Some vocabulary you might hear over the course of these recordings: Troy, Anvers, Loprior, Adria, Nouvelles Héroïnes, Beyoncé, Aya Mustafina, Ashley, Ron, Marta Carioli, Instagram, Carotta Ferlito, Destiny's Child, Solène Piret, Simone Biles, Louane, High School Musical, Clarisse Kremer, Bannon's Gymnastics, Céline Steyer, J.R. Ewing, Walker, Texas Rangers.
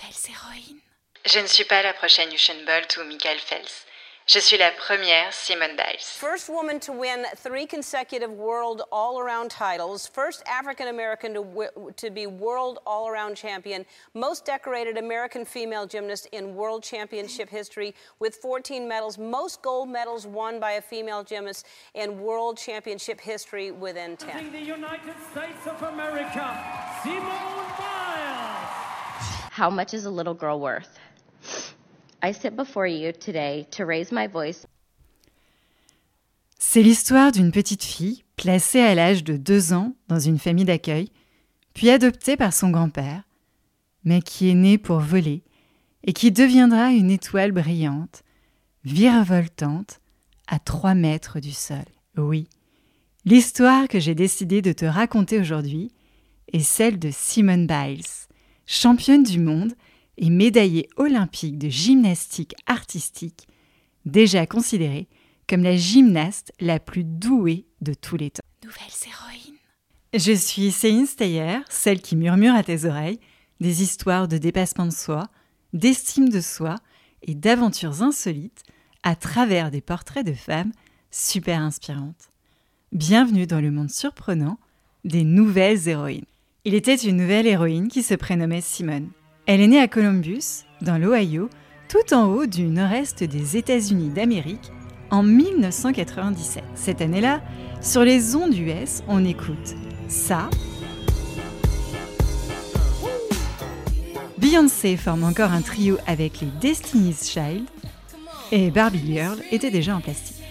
Nouvelles Héroïnes. Je ne suis pas la prochaine Usain Bolt ou Michael Phelps. Je suis la première Simone Biles. First woman to win 3 consecutive world all-around titles, first African American to be world all-around champion, most decorated American female gymnast in world championship history with 14 medals, most gold medals won by a female gymnast in world championship history within 10. In the United States of America, Simone Biles. How much is a little girl worth? I sit before you today to raise my voice. C'est l'histoire d'une petite fille placée à l'âge de 2 ans dans une famille d'accueil, puis adoptée par son grand-père, mais qui est née pour voler et qui deviendra une étoile brillante, virevoltante, à 3 mètres du sol. Oui, l'histoire que j'ai décidé de te raconter aujourd'hui est celle de Simone Biles, championne du monde et médaillée olympique de gymnastique artistique, déjà considérée comme la gymnaste la plus douée de tous les temps. Nouvelles héroïnes. Je suis Céline Steyer, celle qui murmure à tes oreilles des histoires de dépassement de soi, d'estime de soi et d'aventures insolites à travers des portraits de femmes super inspirantes. Bienvenue dans le monde surprenant des nouvelles héroïnes. Il était une nouvelle héroïne qui se prénommait Simone. Elle est née à Columbus, dans l'Ohio, tout en haut du nord-est des États-Unis d'Amérique, en 1997. Cette année-là, sur les ondes US, on écoute ça. Beyoncé forme encore un trio avec les Destiny's Child et Barbie Girl était déjà en plastique.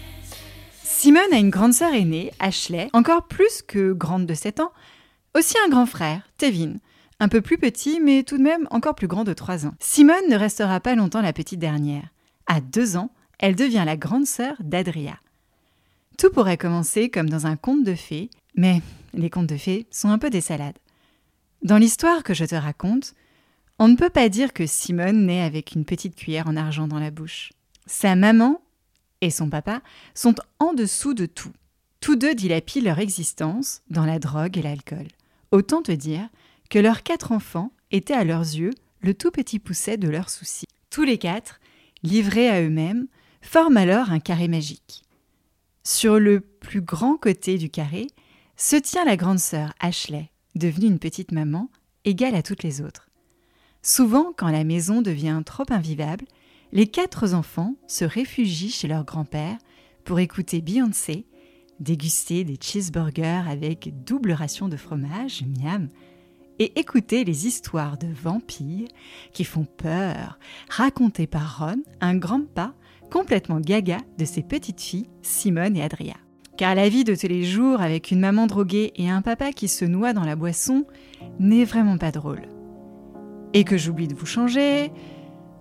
Simone a une grande sœur aînée, Ashley, encore plus que grande de 7 ans, aussi un grand frère, Tevin, un peu plus petit, mais tout de même encore plus grand de 3 ans. Simone ne restera pas longtemps la petite dernière. À 2 ans, elle devient la grande sœur d'Adria. Tout pourrait commencer comme dans un conte de fées, mais les contes de fées sont un peu des salades. Dans l'histoire que je te raconte, on ne peut pas dire que Simone naît avec une petite cuillère en argent dans la bouche. Sa maman et son papa sont en dessous de tout. Tous 2 dilapient leur existence dans la drogue et l'alcool. Autant te dire que leurs 4 enfants étaient à leurs yeux le tout petit pousset de leurs soucis. Tous les 4, livrés à eux-mêmes, forment alors un carré magique. Sur le plus grand côté du carré se tient la grande sœur Ashley, devenue une petite maman, égale à toutes les autres. Souvent, quand la maison devient trop invivable, les 4 enfants se réfugient chez leur grand-père pour écouter Beyoncé, déguster des cheeseburgers avec double ration de fromage, miam, et écoutez les histoires de vampires qui font peur, racontées par Ron, un grand-père complètement gaga de ses petites filles Simone et Adria. Car la vie de tous les jours avec une maman droguée et un papa qui se noie dans la boisson n'est vraiment pas drôle. Et que j'oublie de vous changer,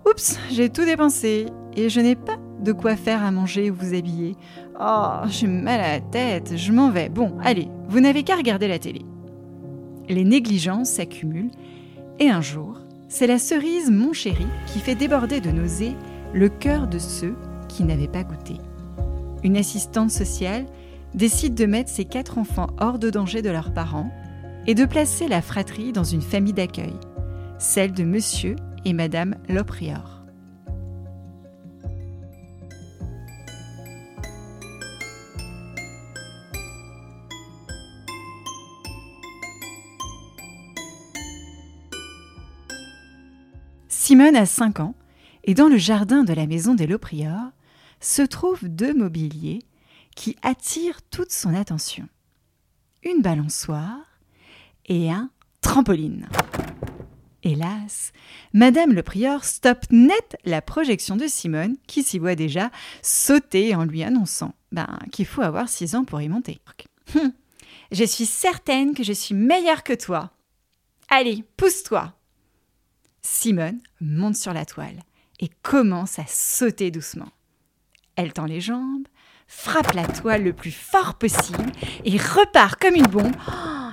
oups, j'ai tout dépensé et je n'ai pas de quoi faire à manger ou vous habiller. Oh, j'ai mal à la tête, je m'en vais. Bon, allez, vous n'avez qu'à regarder la télé. Les négligences s'accumulent et un jour, c'est la cerise Mon Chéri qui fait déborder de nausées le cœur de ceux qui n'avaient pas goûté. Une assistante sociale décide de mettre ses 4 enfants hors de danger de leurs parents et de placer la fratrie dans une famille d'accueil, celle de Monsieur et Madame Loprior. Simone a 5 ans et dans le jardin de la maison des Loprior se trouvent 2 mobiliers qui attirent toute son attention. Une balançoire et un trampoline. Hélas, Madame Loprior stoppe net la projection de Simone qui s'y voit déjà sauter en lui annonçant qu'il faut avoir 6 ans pour y monter. « Je suis certaine que je suis meilleure que toi. Allez, pousse-toi !» Simone monte sur la toile et commence à sauter doucement. Elle tend les jambes, frappe la toile le plus fort possible et repart comme une bombe.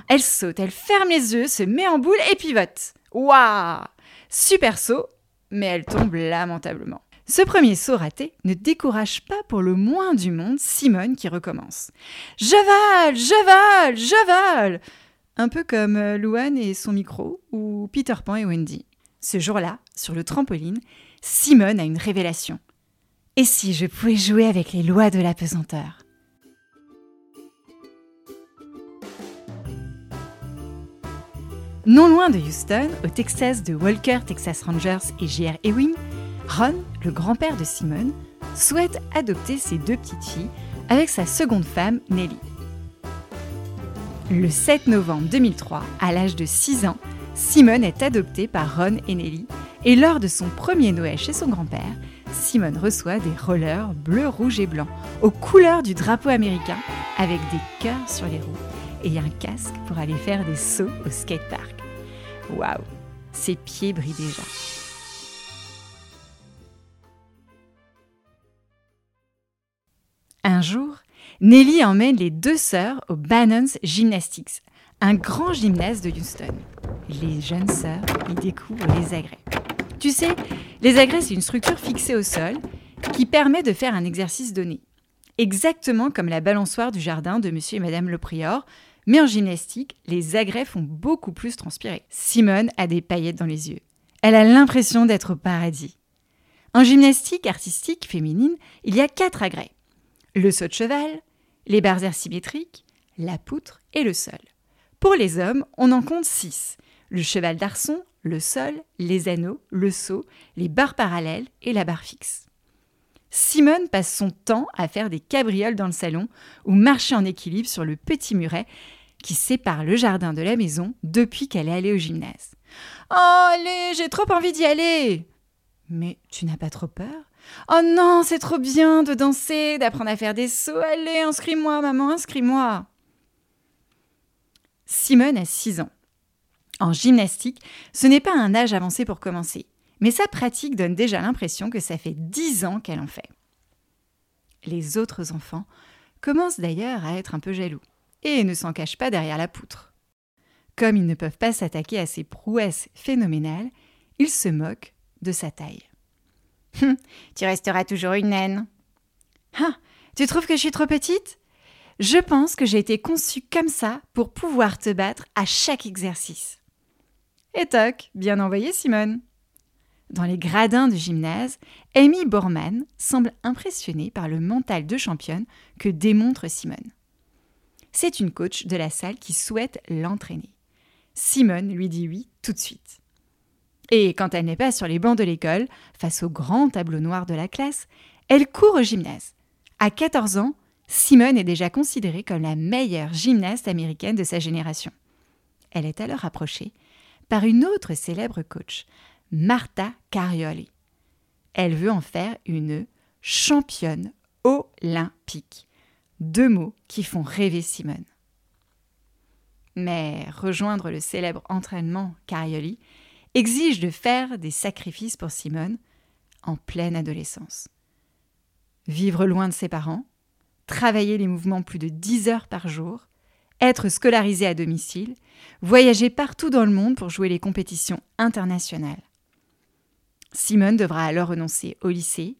Elle saute, elle ferme les yeux, se met en boule et pivote. Waouh ! Super saut, mais elle tombe lamentablement. Ce premier saut raté ne décourage pas pour le moins du monde Simone qui recommence. « Je vole, je vole, je vole !» Un peu comme Louane et son micro ou Peter Pan et Wendy. Ce jour-là, sur le trampoline, Simone a une révélation. Et si je pouvais jouer avec les lois de la pesanteur ? Non loin de Houston, au Texas de Walker, Texas Rangers et J.R. Ewing, Ron, le grand-père de Simone, souhaite adopter ses deux petites filles avec sa seconde femme, Nelly. Le 7 novembre 2003, à l'âge de 6 ans, Simone est adoptée par Ron et Nelly et lors de son premier Noël chez son grand-père, Simone reçoit des rollers bleu, rouge et blanc aux couleurs du drapeau américain avec des cœurs sur les roues et un casque pour aller faire des sauts au skatepark. Waouh, ses pieds brillent déjà. Un jour, Nelly emmène les deux sœurs au Bannon's Gymnastics, un grand gymnase de Houston. Les jeunes sœurs y découvrent les agrès. Tu sais, les agrès, c'est une structure fixée au sol qui permet de faire un exercice donné. Exactement comme la balançoire du jardin de monsieur et madame le prior, mais en gymnastique, les agrès font beaucoup plus transpirer. Simone a des paillettes dans les yeux. Elle a l'impression d'être au paradis. En gymnastique artistique féminine, il y a 4 agrès. Le saut de cheval, les barres asymétriques, la poutre et le sol. Pour les hommes, on en compte 6. Le cheval d'arçon, le sol, les anneaux, le saut, les barres parallèles et la barre fixe. Simone passe son temps à faire des cabrioles dans le salon ou marcher en équilibre sur le petit muret qui sépare le jardin de la maison depuis qu'elle est allée au gymnase. « Oh allez, j'ai trop envie d'y aller !»« Mais tu n'as pas trop peur ?»« Oh non, c'est trop bien de danser, d'apprendre à faire des sauts, allez, inscris-moi maman, inscris-moi !» Simone a 6 ans. En gymnastique, ce n'est pas un âge avancé pour commencer, mais sa pratique donne déjà l'impression que ça fait 10 ans qu'elle en fait. Les autres enfants commencent d'ailleurs à être un peu jaloux et ne s'en cachent pas derrière la poutre. Comme ils ne peuvent pas s'attaquer à ses prouesses phénoménales, ils se moquent de sa taille. « Tu resteras toujours une naine. »« Ah, tu trouves que je suis trop petite ? Je pense que j'ai été conçue comme ça pour pouvoir te battre à chaque exercice. » Et toc, bien envoyé Simone. Dans les gradins du gymnase, Amy Borman semble impressionnée par le mental de championne que démontre Simone. C'est une coach de la salle qui souhaite l'entraîner. Simone lui dit oui tout de suite. Et quand elle n'est pas sur les bancs de l'école, face au grand tableau noir de la classe, elle court au gymnase. À 14 ans, Simone est déjà considérée comme la meilleure gymnaste américaine de sa génération. Elle est alors approchée par une autre célèbre coach, Marta Carioli. Elle veut en faire une championne olympique. 2 mots qui font rêver Simone. Mais rejoindre le célèbre entraînement Carioli exige de faire des sacrifices pour Simone en pleine adolescence. Vivre loin de ses parents, travailler les mouvements plus de 10 heures par jour, être scolarisée à domicile, voyager partout dans le monde pour jouer les compétitions internationales. Simone devra alors renoncer au lycée,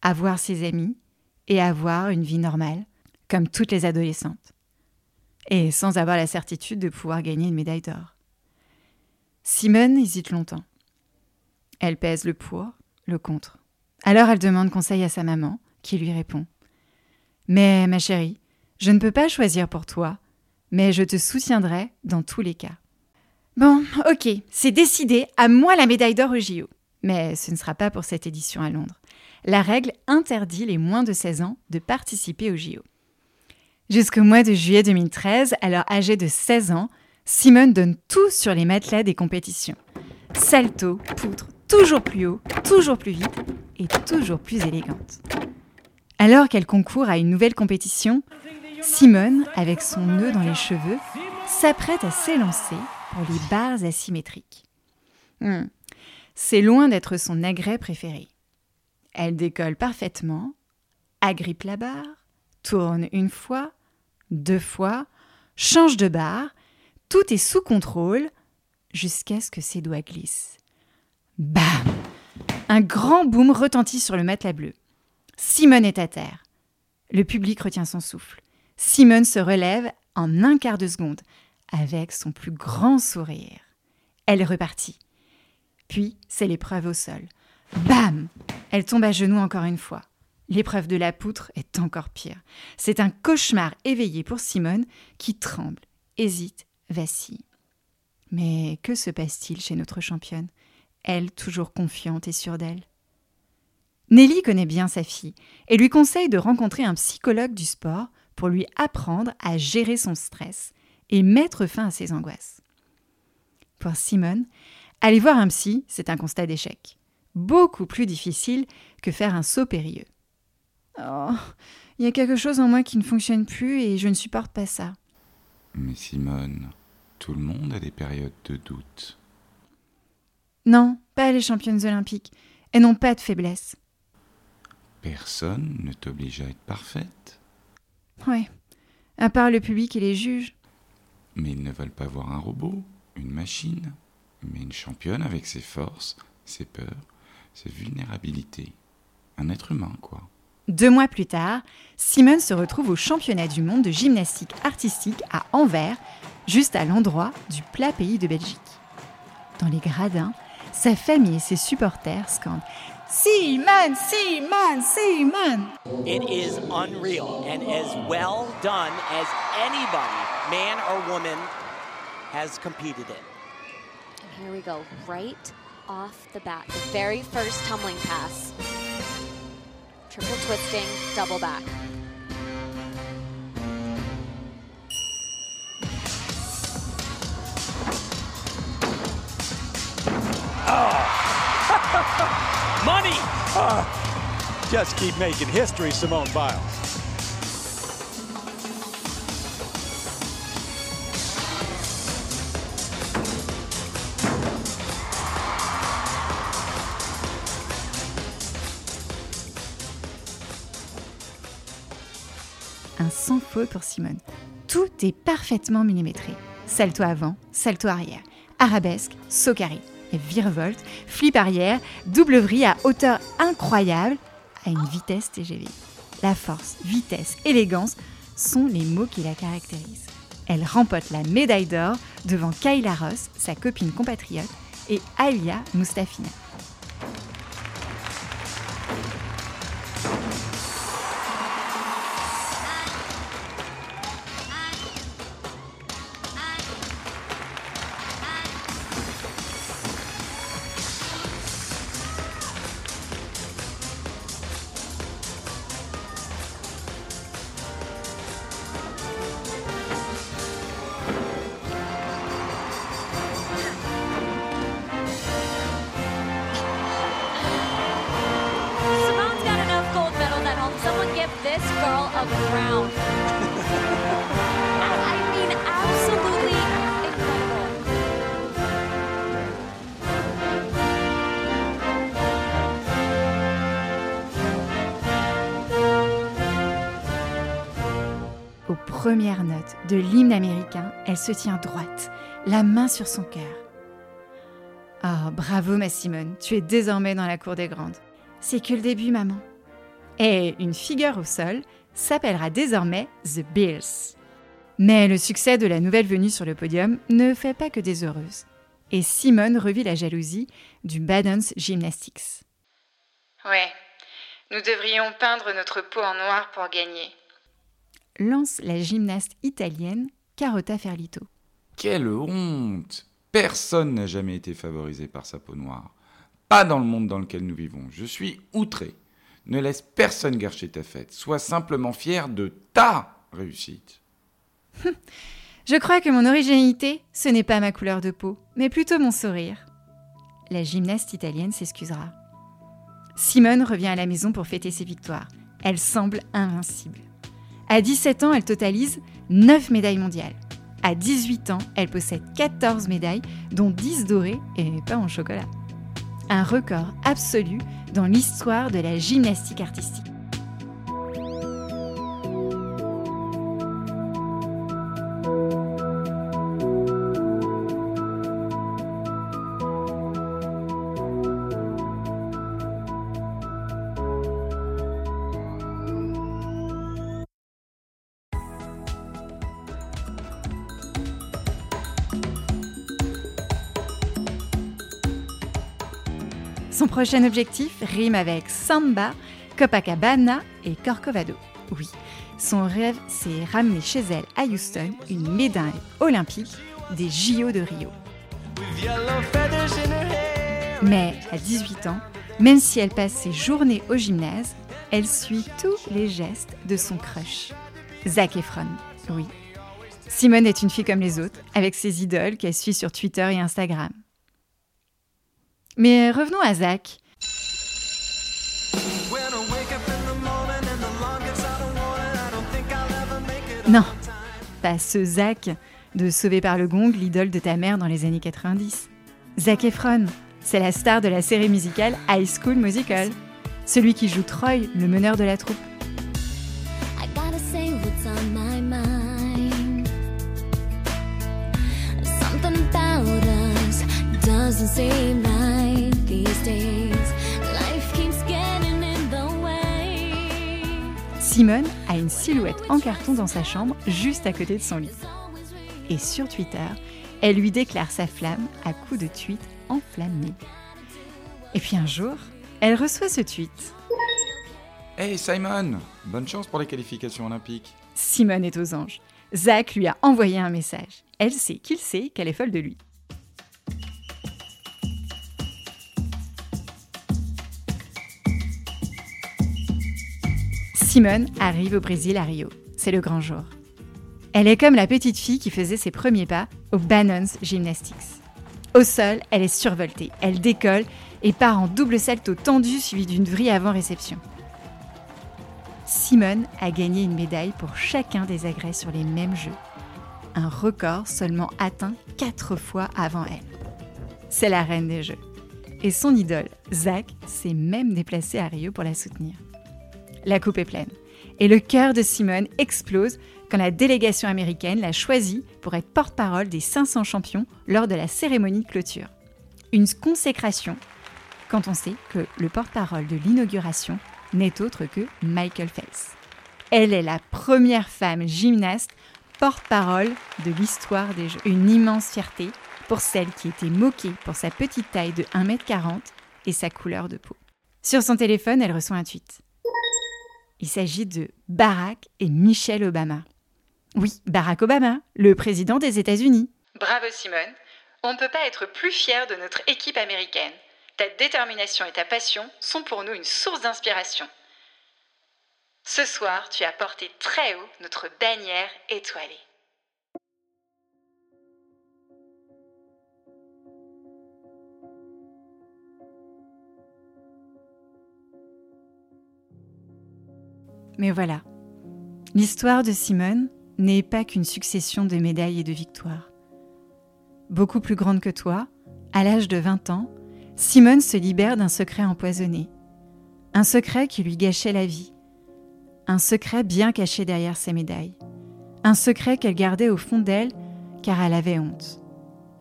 à voir ses amis et avoir une vie normale, comme toutes les adolescentes, et sans avoir la certitude de pouvoir gagner une médaille d'or. Simone hésite longtemps. Elle pèse le pour, le contre. Alors elle demande conseil à sa maman, qui lui répond « Mais ma chérie, je ne peux pas choisir pour toi. » Mais je te soutiendrai dans tous les cas. Bon, ok, c'est décidé, à moi la médaille d'or au JO. Mais ce ne sera pas pour cette édition à Londres. La règle interdit les moins de 16 ans de participer au JO. Jusqu'au mois de juillet 2013, alors âgée de 16 ans, Simone donne tout sur les matelas des compétitions. Salto, poutre, toujours plus haut, toujours plus vite et toujours plus élégante. Alors qu'elle concourt à une nouvelle compétition, Simone, avec son nœud dans les cheveux, s'apprête à s'élancer pour les barres asymétriques. C'est loin d'être son agrès préféré. Elle décolle parfaitement, agrippe la barre, tourne une fois, 2 fois, change de barre, tout est sous contrôle jusqu'à ce que ses doigts glissent. Bam ! Un grand boom retentit sur le matelas bleu. Simone est à terre. Le public retient son souffle. Simone se relève en un quart de seconde, avec son plus grand sourire. Elle repartit. Puis, c'est l'épreuve au sol. Bam ! Elle tombe à genoux encore une fois. L'épreuve de la poutre est encore pire. C'est un cauchemar éveillé pour Simone qui tremble, hésite, vacille. Mais que se passe-t-il chez notre championne ? Elle, toujours confiante et sûre d'elle. Nelly connaît bien sa fille et lui conseille de rencontrer un psychologue du sport pour lui apprendre à gérer son stress et mettre fin à ses angoisses. Pour Simone, aller voir un psy, c'est un constat d'échec. Beaucoup plus difficile que faire un saut périlleux. « Oh, il y a quelque chose en moi qui ne fonctionne plus et je ne supporte pas ça. » Mais Simone, tout le monde a des périodes de doute. Non, pas les championnes olympiques. Elles n'ont pas de faiblesse. Personne ne t'oblige à être parfaite. Ouais, à part le public et les juges. Mais ils ne veulent pas voir un robot, une machine, mais une championne avec ses forces, ses peurs, ses vulnérabilités. Un être humain, quoi. 2 mois plus tard, Simone se retrouve au championnat du monde de gymnastique artistique à Anvers, juste à l'endroit du plat pays de Belgique. Dans les gradins, sa famille et ses supporters scandent « Simone, Simone, Simone !» It is unreal and as well done as anybody, man or woman, has competed in. And here we go, right off the bat, the very first tumbling pass. Triple twisting, double back. Oh! Money! Just keep making history, Simone Biles. Sans faute pour Simone. Tout est parfaitement millimétré. Salto avant, salto arrière, arabesque, saut carré, virevolte, flip arrière, double vrille à hauteur incroyable, à une vitesse TGV. La force, vitesse, élégance sont les mots qui la caractérisent. Elle remporte la médaille d'or devant Kaila Ross, sa copine compatriote, et Aya Mustafina. Aux premières notes de l'hymne américain, elle se tient droite, la main sur son cœur. « Oh, bravo ma Simone, tu es désormais dans la cour des grandes. C'est que le début, maman. » Et une figure au sol s'appellera désormais The Bills. Mais le succès de la nouvelle venue sur le podium ne fait pas que des heureuses. Et Simone revit la jalousie du Bannon's Gymnastics. « Ouais, nous devrions peindre notre peau en noir pour gagner. » lance la gymnaste italienne Carotta Ferlito. « Quelle honte ! Personne n'a jamais été favorisé par sa peau noire. Pas dans le monde dans lequel nous vivons. Je suis outré. Ne laisse personne gâcher ta fête. Sois simplement fier de ta réussite. » Je crois que mon originalité, ce n'est pas ma couleur de peau, mais plutôt mon sourire. La gymnaste italienne s'excusera. Simone revient à la maison pour fêter ses victoires. Elle semble invincible. À 17 ans, elle totalise 9 médailles mondiales. À 18 ans, elle possède 14 médailles, dont 10 dorées et pas en chocolat. Un record absolu dans l'histoire de la gymnastique artistique. Son prochain objectif rime avec Samba, Copacabana et Corcovado. Oui, son rêve, c'est ramener chez elle à Houston une médaille olympique des JO de Rio. Mais à 18 ans, même si elle passe ses journées au gymnase, elle suit tous les gestes de son crush, Zac Efron. Oui, Simone est une fille comme les autres, avec ses idoles qu'elle suit sur Twitter et Instagram. Mais revenons à Zac. Non, pas ce Zac de Sauvé par le gong, l'idole de ta mère dans les années 90. Zac Efron, c'est la star de la série musicale High School Musical, celui qui joue Troy, le meneur de la troupe. Simone a une silhouette en carton dans sa chambre, juste à côté de son lit. Et sur Twitter, elle lui déclare sa flamme à coups de tweets enflammés. Et puis un jour, elle reçoit ce tweet. « Hey Simone, bonne chance pour les qualifications olympiques. » Simone est aux anges. Zac lui a envoyé un message. Elle sait qu'il sait qu'elle est folle de lui. Simone arrive au Brésil à Rio. C'est le grand jour. Elle est comme la petite fille qui faisait ses premiers pas au Bannon's Gymnastics. Au sol, elle est survoltée. Elle décolle et part en double salto tendu suivi d'une vrille avant réception. Simone a gagné une médaille pour chacun des agrès sur les mêmes jeux. Un record seulement atteint 4 fois avant elle. C'est la reine des jeux. Et son idole, Zac, s'est même déplacé à Rio pour la soutenir. La coupe est pleine et le cœur de Simone explose quand la délégation américaine l'a choisie pour être porte-parole des 500 champions lors de la cérémonie de clôture. Une consécration quand on sait que le porte-parole de l'inauguration n'est autre que Michael Phelps. Elle est la première femme gymnaste porte-parole de l'histoire des Jeux. Une immense fierté pour celle qui était moquée pour sa petite taille de 1m40 et sa couleur de peau. Sur son téléphone, elle reçoit un tweet. Il s'agit de Barack et Michelle Obama. Oui, Barack Obama, le président des États-Unis. Bravo Simone, on ne peut pas être plus fière de notre équipe américaine. Ta détermination et ta passion sont pour nous une source d'inspiration. Ce soir, tu as porté très haut notre bannière étoilée. Mais voilà, l'histoire de Simone n'est pas qu'une succession de médailles et de victoires. Beaucoup plus grande que toi, à l'âge de 20 ans, Simone se libère d'un secret empoisonné. Un secret qui lui gâchait la vie. Un secret bien caché derrière ses médailles. Un secret qu'elle gardait au fond d'elle car elle avait honte.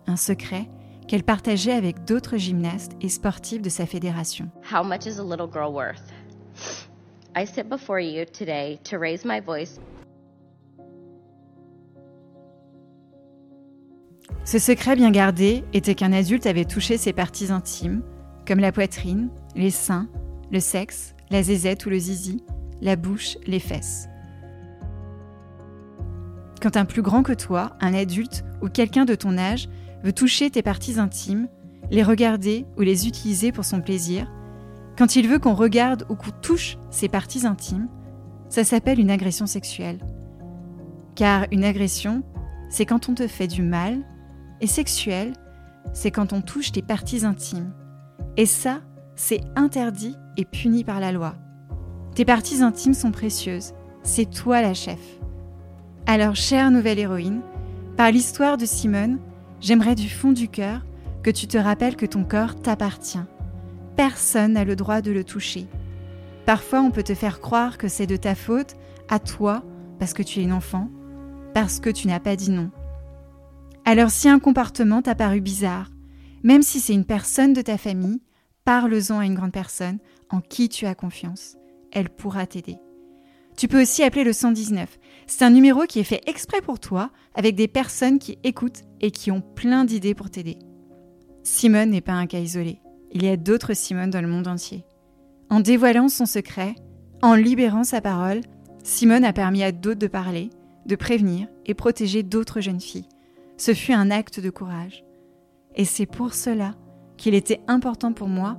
Un secret qu'elle partageait avec d'autres gymnastes et sportifs de sa fédération. How much is a little girl worth? I sit before you today to raise my voice. Ce secret bien gardé était qu'un adulte avait touché ses parties intimes, comme la poitrine, les seins, le sexe, la zézette ou le zizi, la bouche, les fesses. Quand un plus grand que toi, un adulte ou quelqu'un de ton âge veut toucher tes parties intimes, les regarder ou les utiliser pour son plaisir, quand il veut qu'on regarde ou qu'on touche ses parties intimes, ça s'appelle une agression sexuelle. Car une agression, c'est quand on te fait du mal, et sexuelle, c'est quand on touche tes parties intimes. Et ça, c'est interdit et puni par la loi. Tes parties intimes sont précieuses, c'est toi la chef. Alors, chère nouvelle héroïne, par l'histoire de Simone, j'aimerais du fond du cœur que tu te rappelles que ton corps t'appartient. Personne n'a le droit de le toucher. Parfois, on peut te faire croire que c'est de ta faute, à toi, parce que tu es une enfant, parce que tu n'as pas dit non. Alors, si un comportement t'a paru bizarre, même si c'est une personne de ta famille, parle-en à une grande personne en qui tu as confiance. Elle pourra t'aider. Tu peux aussi appeler le 119. C'est un numéro qui est fait exprès pour toi, avec des personnes qui écoutent et qui ont plein d'idées pour t'aider. Simone n'est pas un cas isolé. il y a d'autres Simone dans le monde entier. En dévoilant son secret, en libérant sa parole, Simone a permis à d'autres de parler, de prévenir et protéger d'autres jeunes filles. Ce fut un acte de courage. Et c'est pour cela qu'il était important pour moi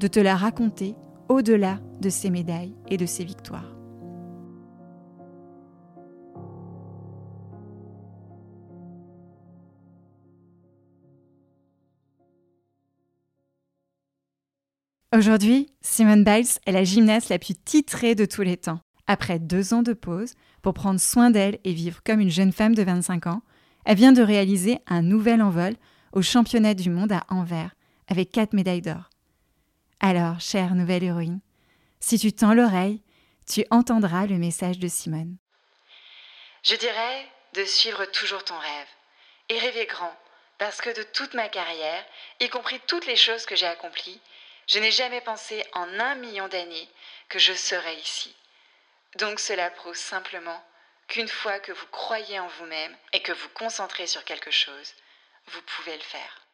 de te la raconter au-delà de ses médailles et de ses victoires. Aujourd'hui, Simone Biles est la gymnaste la plus titrée de tous les temps. Après 2 ans de pause, pour prendre soin d'elle et vivre comme une jeune femme de 25 ans, elle vient de réaliser un nouvel envol au championnat du monde à Anvers, avec 4 médailles d'or. Alors, chère nouvelle héroïne, si tu tends l'oreille, tu entendras le message de Simone. Je dirais de suivre toujours ton rêve et rêver grand, parce que de toute ma carrière, y compris toutes les choses que j'ai accomplies, je n'ai jamais pensé en 1 million d'années que je serais ici. Donc cela prouve simplement qu'une fois que vous croyez en vous-même et que vous concentrez sur quelque chose, vous pouvez le faire.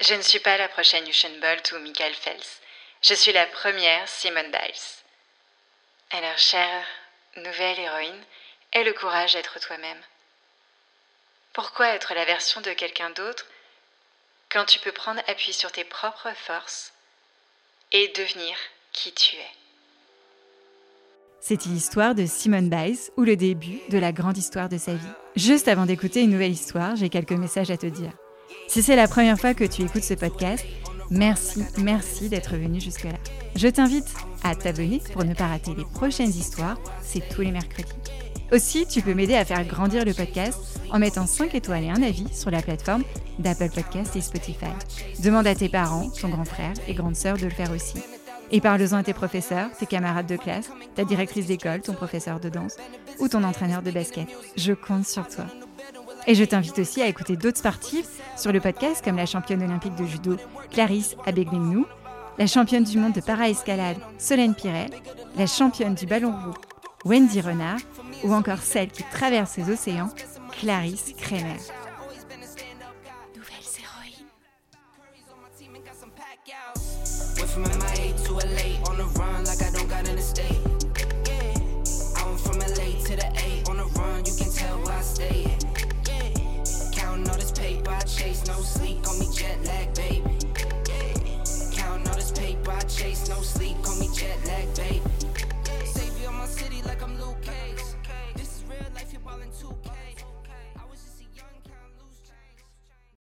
Je ne suis pas la prochaine Usain Bolt ou Michael Phelps. Je suis la première Simone Biles. Alors chère nouvelle héroïne, aie le courage d'être toi-même. Pourquoi être la version de quelqu'un d'autre quand tu peux prendre appui sur tes propres forces et devenir qui tu es? C'était l'histoire de Simone Biles, ou le début de la grande histoire de sa vie. Juste avant d'écouter une nouvelle histoire, j'ai quelques messages à te dire. Si c'est la première fois que tu écoutes ce podcast, merci d'être venu jusque-là. Je t'invite à t'abonner pour ne pas rater les prochaines histoires, c'est tous les mercredis. Aussi, tu peux m'aider à faire grandir le podcast en mettant 5 étoiles et un avis sur la plateforme d'Apple Podcasts et Spotify. Demande à tes parents, ton grand frère et grande sœur de le faire aussi. Et parle-en à tes professeurs, tes camarades de classe, ta directrice d'école, ton professeur de danse ou ton entraîneur de basket. Je compte sur toi. Et je t'invite aussi à écouter d'autres sportives sur le podcast, comme la championne olympique de judo Clarisse Agbegnenou, la championne du monde de para-escalade Solène Piret, la championne du ballon rond Wendy Renard ou encore celle qui traverse les océans, Clarisse Kremer. Nouvelles héroïnes. Jet lag, baby. Savior my city like I'm Luke Cage. This is real life, you're ballin' 2K.